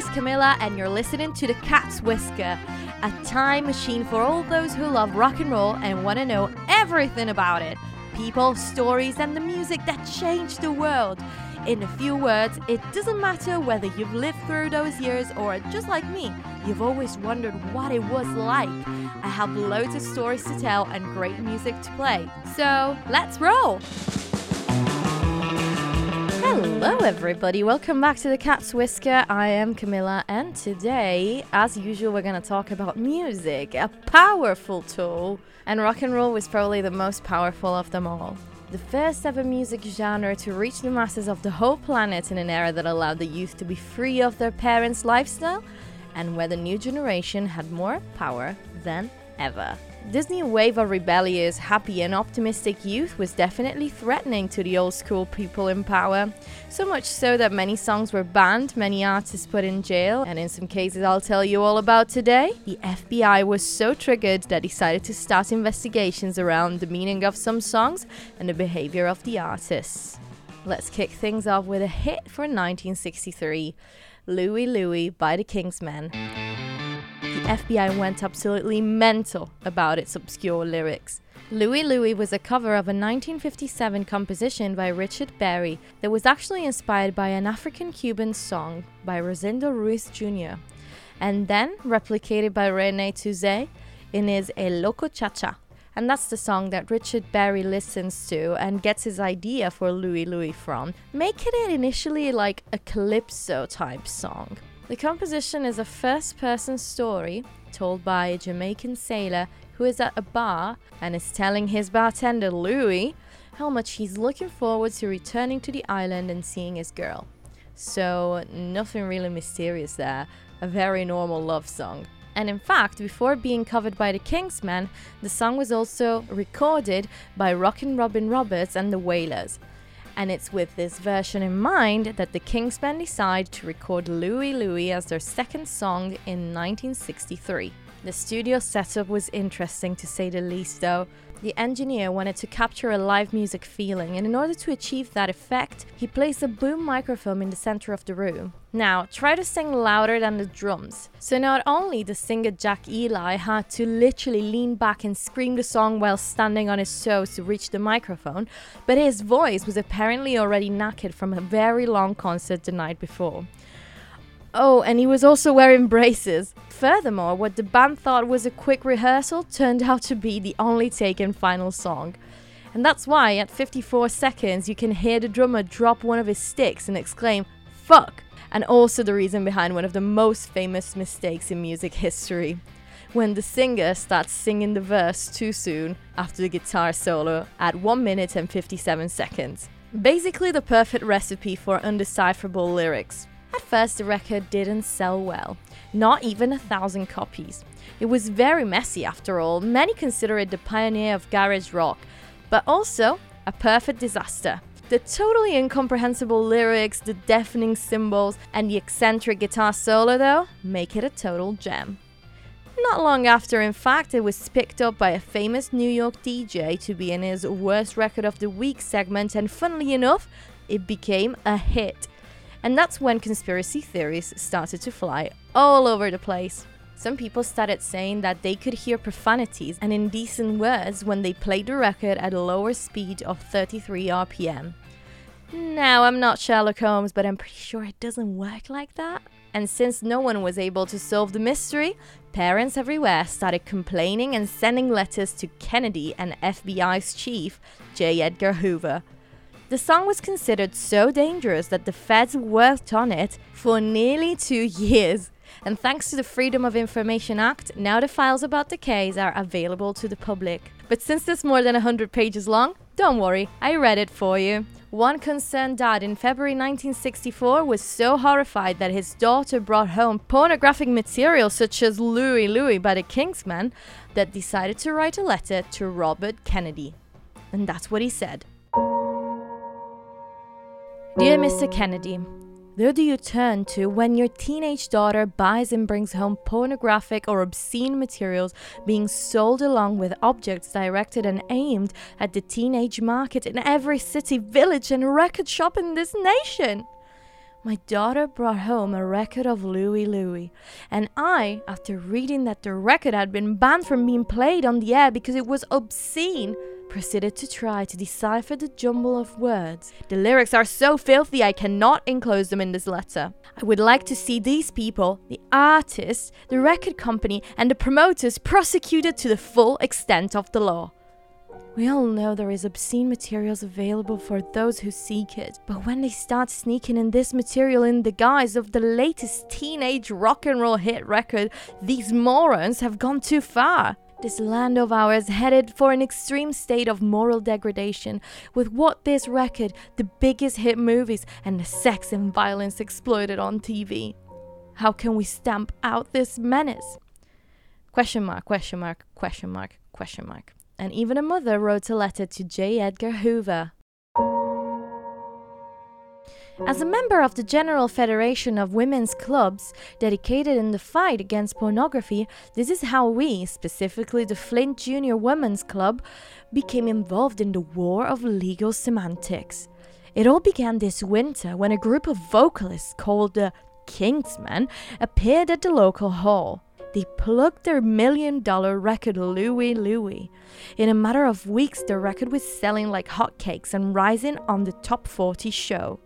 is Camilla, and you're listening to The Cat's Whisker, a time machine for all those who love rock and roll and want to know everything about it. People, stories, and the music that changed the world. In a few words, it doesn't matter whether you've lived through those years or, just like me, you've always wondered what it was like. I have loads of stories to tell and great music to play. So, let's roll! Hello everybody, welcome back to The Cat's Whisker. I am Camilla, and today, as usual, we're going to talk about music, a powerful tool, and rock and roll was probably the most powerful of them all. The first ever music genre to reach the masses of the whole planet in an era that allowed the youth to be free of their parents' lifestyle, and where the new generation had more power than ever. This new wave of rebellious, happy and optimistic youth was definitely threatening to the old school people in power. So much so that many songs were banned, many artists put in jail, and in some cases I'll tell you all about today, the FBI was so triggered that decided to start investigations around the meaning of some songs and the behavior of the artists. Let's kick things off with a hit for 1963, Louie Louie by the Kingsmen. The FBI went absolutely mental about its obscure lyrics. Louie Louie was a cover of a 1957 composition by Richard Berry that was actually inspired by an African-Cuban song by Rosendo Ruiz Jr. and then replicated by Rene Tuzet in his El Loco Cha Cha. And that's the song that Richard Berry listens to and gets his idea for Louie Louie from, making it initially like a calypso-type song. The composition is a first-person story told by a Jamaican sailor who is at a bar and is telling his bartender, Louie, how much he's looking forward to returning to the island and seeing his girl. So, nothing really mysterious there, a very normal love song. And in fact, before being covered by the Kingsmen, the song was also recorded by Rockin' Robin Roberts and the Wailers. And it's with this version in mind that the Kingsmen decide to record Louie Louie as their second song in 1963. The studio setup was interesting to say the least though. The engineer wanted to capture a live music feeling, and in order to achieve that effect, he placed a boom microphone in the center of the room. Now, try to sing louder than the drums. So not only the singer Jack Ely had to literally lean back and scream the song while standing on his toes to reach the microphone, but his voice was apparently already knackered from a very long concert the night before. Oh, and he was also wearing braces. Furthermore, what the band thought was a quick rehearsal turned out to be the only take and final song. And that's why, at 54 seconds, you can hear the drummer drop one of his sticks and exclaim, "Fuck!" And also the reason behind one of the most famous mistakes in music history, when the singer starts singing the verse too soon after the guitar solo at 1 minute and 57 seconds. Basically the perfect recipe for undecipherable lyrics. At first, the record didn't sell well, not even 1,000 copies. It was very messy after all, many consider it the pioneer of garage rock, but also a perfect disaster. The totally incomprehensible lyrics, the deafening cymbals, and the eccentric guitar solo though, make it a total gem. Not long after, in fact, it was picked up by a famous New York DJ to be in his worst record of the week segment, and funnily enough, it became a hit. And that's when conspiracy theories started to fly all over the place. Some people started saying that they could hear profanities and indecent words when they played the record at a lower speed of 33 RPM. Now, I'm not Sherlock Holmes, but I'm pretty sure it doesn't work like that. And since no one was able to solve the mystery, parents everywhere started complaining and sending letters to Kennedy and FBI's chief, J. Edgar Hoover. The song was considered so dangerous that the feds worked on it for nearly 2 years. And thanks to the Freedom of Information Act, now the files about the case are available to the public. But since it's more than 100 pages long, don't worry, I read it for you. One concerned dad in February 1964 was so horrified that his daughter brought home pornographic material such as Louie Louie by the Kingsmen that decided to write a letter to Robert Kennedy. And that's what he said. Dear Mr. Kennedy, who do you turn to when your teenage daughter buys and brings home pornographic or obscene materials being sold along with objects directed and aimed at the teenage market in every city, village and record shop in this nation? My daughter brought home a record of Louie Louie, and I, after reading that the record had been banned from being played on the air because it was obscene, proceeded to try to decipher the jumble of words. The lyrics are so filthy I cannot enclose them in this letter. I would like to see these people, the artists, the record company, and the promoters prosecuted to the full extent of the law. We all know there is obscene materials available for those who seek it, but when they start sneaking in this material in the guise of the latest teenage rock and roll hit record, these morons have gone too far. This land of ours headed for an extreme state of moral degradation, with what this record, the biggest hit movies, and the sex and violence exploited on TV. How can we stamp out this menace? Question mark, question mark, question mark, question mark. And even a mother wrote a letter to J. Edgar Hoover. As a member of the General Federation of Women's Clubs, dedicated in the fight against pornography, this is how we, specifically the Flint Junior Women's Club, became involved in the war of legal semantics. It all began this winter when a group of vocalists called the Kingsmen appeared at the local hall. They plugged their $1 million record Louie Louie. In a matter of weeks, the record was selling like hotcakes and rising on the top 40 show.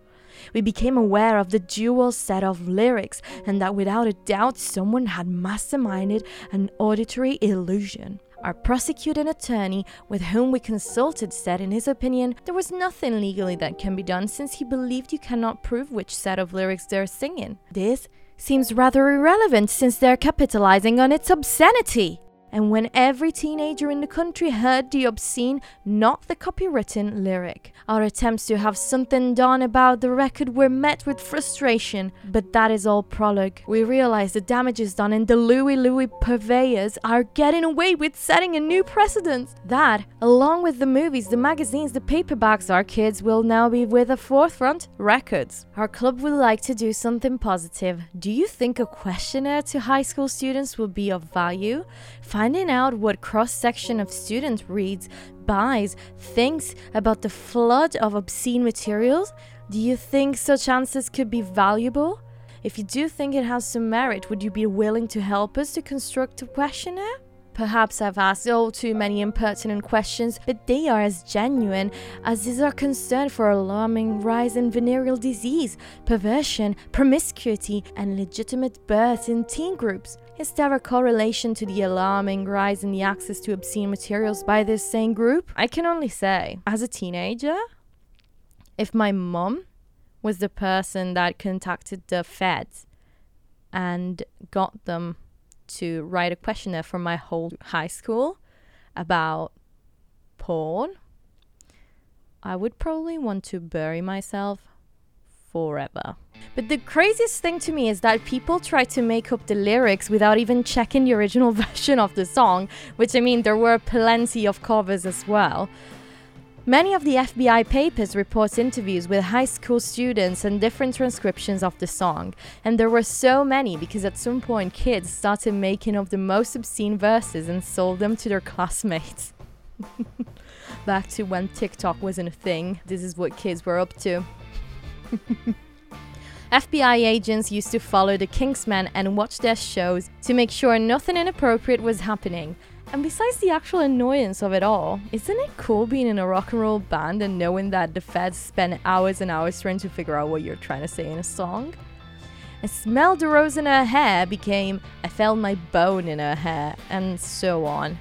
We became aware of the dual set of lyrics and that without a doubt someone had masterminded an auditory illusion. Our prosecuting attorney, with whom we consulted, said in his opinion there was nothing legally that can be done since he believed you cannot prove which set of lyrics they're singing. This seems rather irrelevant since they're capitalizing on its obscenity. And when every teenager in the country heard the obscene, not the copywritten lyric. Our attempts to have something done about the record were met with frustration, but that is all prologue. We realize the damages done in the Louie Louie purveyors are getting away with setting a new precedent. That, along with the movies, the magazines, the paperbacks, our kids will now be with a forefront, records. Our club would like to do something positive. Do you think a questionnaire to high school students would be of value? Finding out what cross-section of students reads, buys, thinks about the flood of obscene materials? Do you think such answers could be valuable? If you do think it has some merit, would you be willing to help us to construct a questionnaire? Perhaps I've asked all too many impertinent questions, but they are as genuine as is our concern for alarming rise in venereal disease, perversion, promiscuity, and legitimate births in teen groups. Is there a correlation to the alarming rise in the access to obscene materials by this same group? I can only say, as a teenager, if my mom was the person that contacted the feds and got them to write a questionnaire for my whole high school about porn, I would probably want to bury myself forever. But the craziest thing to me is that people try to make up the lyrics without even checking the original version of the song, which I mean, there were plenty of covers as well. Many of the FBI papers report interviews with high school students and different transcriptions of the song, and there were so many because at some point kids started making up the most obscene verses and sold them to their classmates. Back to when TikTok wasn't a thing, this is what kids were up to. FBI agents used to follow the Kingsmen and watch their shows to make sure nothing inappropriate was happening. And besides the actual annoyance of it all, isn't it cool being in a rock and roll band and knowing that the feds spend hours and hours trying to figure out what you're trying to say in a song? I smelled the rose in her hair became I felt my bone in her hair, and so on.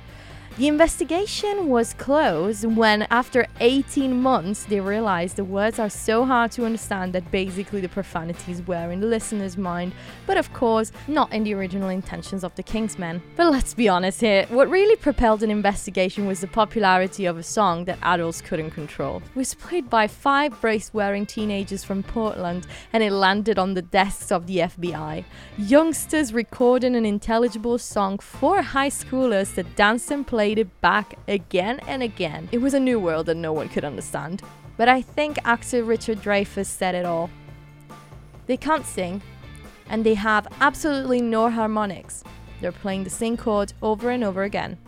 The investigation was closed when, after 18 months, they realized the words are so hard to understand that basically the profanities were in the listener's mind, but of course, not in the original intentions of the Kingsmen. But let's be honest here, what really propelled an investigation was the popularity of a song that adults couldn't control. It was played by 5 brace-wearing teenagers from Portland, and it landed on the desks of the FBI. Youngsters recording an intelligible song for high schoolers that danced and played it back again and again. It was a new world that no one could understand. But I think actor Richard Dreyfuss said it all. They can't sing, and they have absolutely no harmonics. They're playing the same chord over and over again.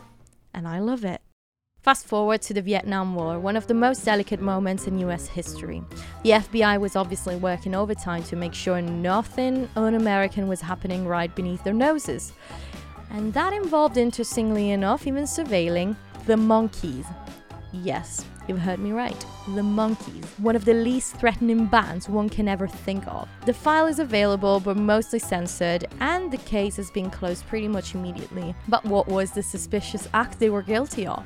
And I love it. Fast forward to the Vietnam War, one of the most delicate moments in US history. The FBI was obviously working overtime to make sure nothing un-American was happening right beneath their noses. And that involved, interestingly enough, even surveilling the Monkees. Yes, you've heard me right. The Monkees, one of the least threatening bands one can ever think of. The file is available but mostly censored, and the case has been closed pretty much immediately. But what was the suspicious act they were guilty of?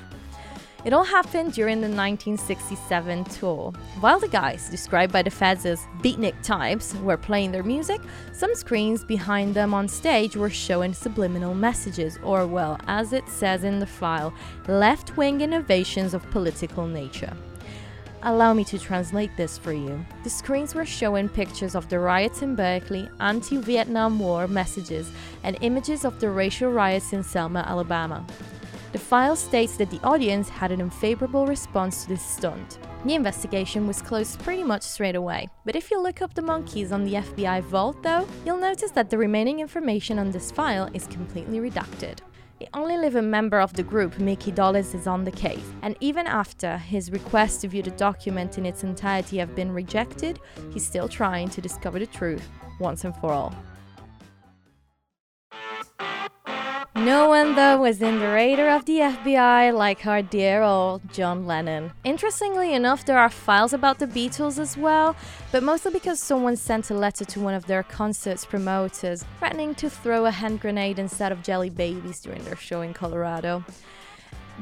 It all happened during the 1967 tour. While the guys, described by the feds as beatnik types, were playing their music, some screens behind them on stage were showing subliminal messages, or, well, as it says in the file, left-wing innovations of political nature. Allow me to translate this for you. The screens were showing pictures of the riots in Berkeley, anti-Vietnam War messages, and images of the racial riots in Selma, Alabama. The file states that the audience had an unfavorable response to this stunt. The investigation was closed pretty much straight away, but if you look up the Monkees on the FBI vault though, you'll notice that the remaining information on this file is completely redacted. The only living member of the group, Mickey Dollis, is on the case, and even after his request to view the document in its entirety have been rejected, he's still trying to discover the truth once and for all. No one, though, was in the radar of the FBI like our dear old John Lennon. Interestingly enough, there are files about the Beatles as well, but mostly because someone sent a letter to one of their concerts promoters threatening to throw a hand grenade instead of jelly babies during their show in Colorado.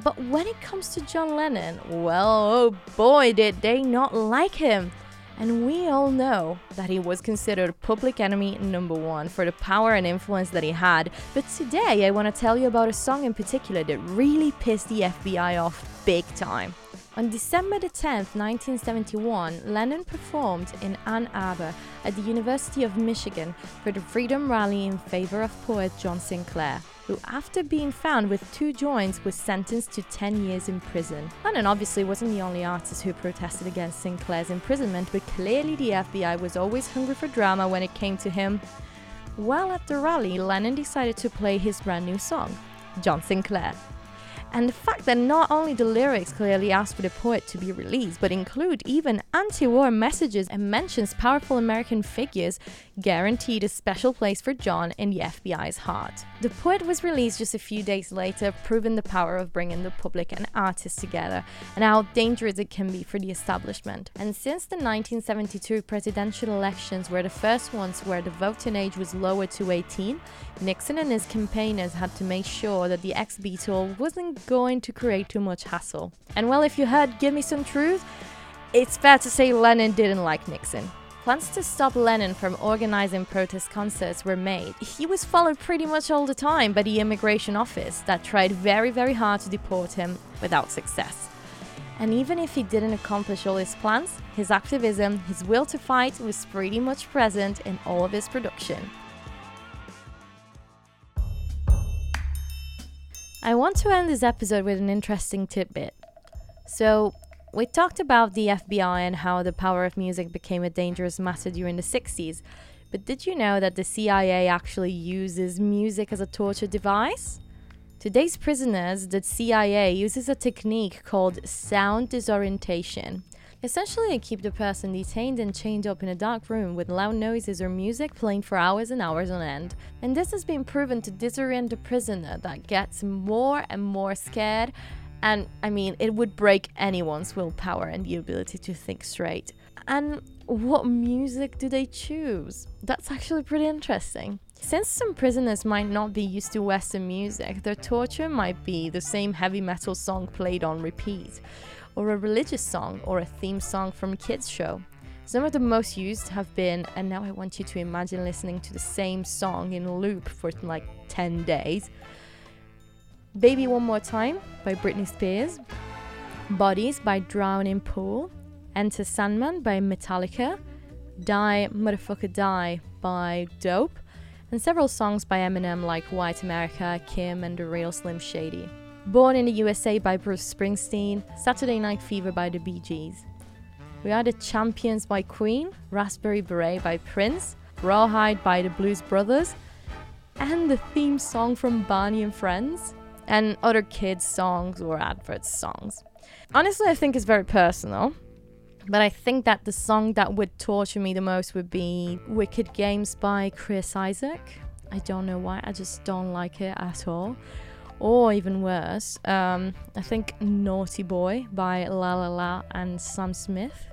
But when it comes to John Lennon, well, oh boy, did they not like him! And we all know that he was considered public enemy number one for the power and influence that he had. But today I want to tell you about a song in particular that really pissed the FBI off big time. On December the 10th, 1971, Lennon performed in Ann Arbor at the University of Michigan for the Freedom Rally in favor of poet John Sinclair, who after being found with two joints was sentenced to 10 years in prison. Lennon obviously wasn't the only artist who protested against Sinclair's imprisonment, but clearly the FBI was always hungry for drama when it came to him. While at the rally, Lennon decided to play his brand new song, John Sinclair. And the fact that not only the lyrics clearly ask for the poet to be released, but include even anti-war messages and mentions powerful American figures, guaranteed a special place for John in the FBI's heart. The poet was released just a few days later, proving the power of bringing the public and artists together, and how dangerous it can be for the establishment. And since the 1972 presidential elections were the first ones where the voting age was lowered to 18, Nixon and his campaigners had to make sure that the ex-Beatle wasn't going to create too much hassle. And well, if you heard Give Me Some Truth, it's fair to say Lennon didn't like Nixon. Plans to stop Lennon from organizing protest concerts were made. He was followed pretty much all the time by the immigration office that tried very, very hard to deport him without success. And even if he didn't accomplish all his plans, his activism, his will to fight was pretty much present in all of his production. I want to end this episode with an interesting tidbit. So, we talked about the FBI and how the power of music became a dangerous matter during the 60s, but did you know that the CIA actually uses music as a torture device? Today's prisoners, the CIA uses a technique called sound disorientation. Essentially, they keep the person detained and chained up in a dark room with loud noises or music playing for hours and hours on end. And this has been proven to disorient the prisoner that gets more and more scared, and I mean, it would break anyone's willpower and the ability to think straight. And what music do they choose? That's actually pretty interesting. Since some prisoners might not be used to Western music, their torture might be the same heavy metal song played on repeat, or a religious song, or a theme song from a kids' show. Some of the most used have been, and now I want you to imagine listening to the same song in loop for like 10 days. Baby One More Time by Britney Spears, Bodies by Drowning Pool, Enter Sandman by Metallica, Die Motherfucker Die by Dope, and several songs by Eminem like White America, Kim, and the Real Slim Shady. Born in the USA by Bruce Springsteen, Saturday Night Fever by the Bee Gees, We Are the Champions by Queen, Raspberry Beret by Prince, Rawhide by the Blues Brothers, and the theme song from Barney and Friends. and other kids' songs or adverts songs. Honestly, I think it's very personal, but I think that the song that would torture me the most would be Wicked Games by Chris Isaak. I don't know why, I just don't like it at all. Or even worse, I think Naughty Boy by La La La and Sam Smith,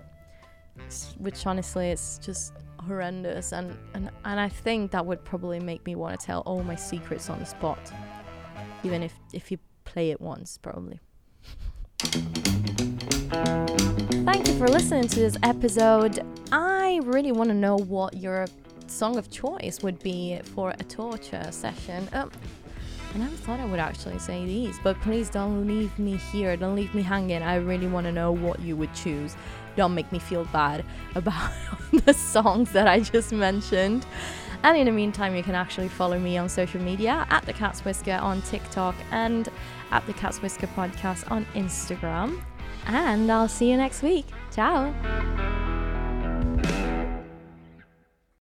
which honestly is just horrendous, and I think that would probably make me want to tell all my secrets on the spot, even if you play it once, probably. Thank you for listening to this episode. I really want to know what your song of choice would be for a torture session. I never thought I would actually say these, but please don't leave me here. Don't leave me hanging. I really want to know what you would choose. Don't make me feel bad about the songs that I just mentioned. And in the meantime, you can actually follow me on social media at The Cat's Whisker on TikTok and at The Cat's Whisker Podcast on Instagram. And I'll see you next week. Ciao.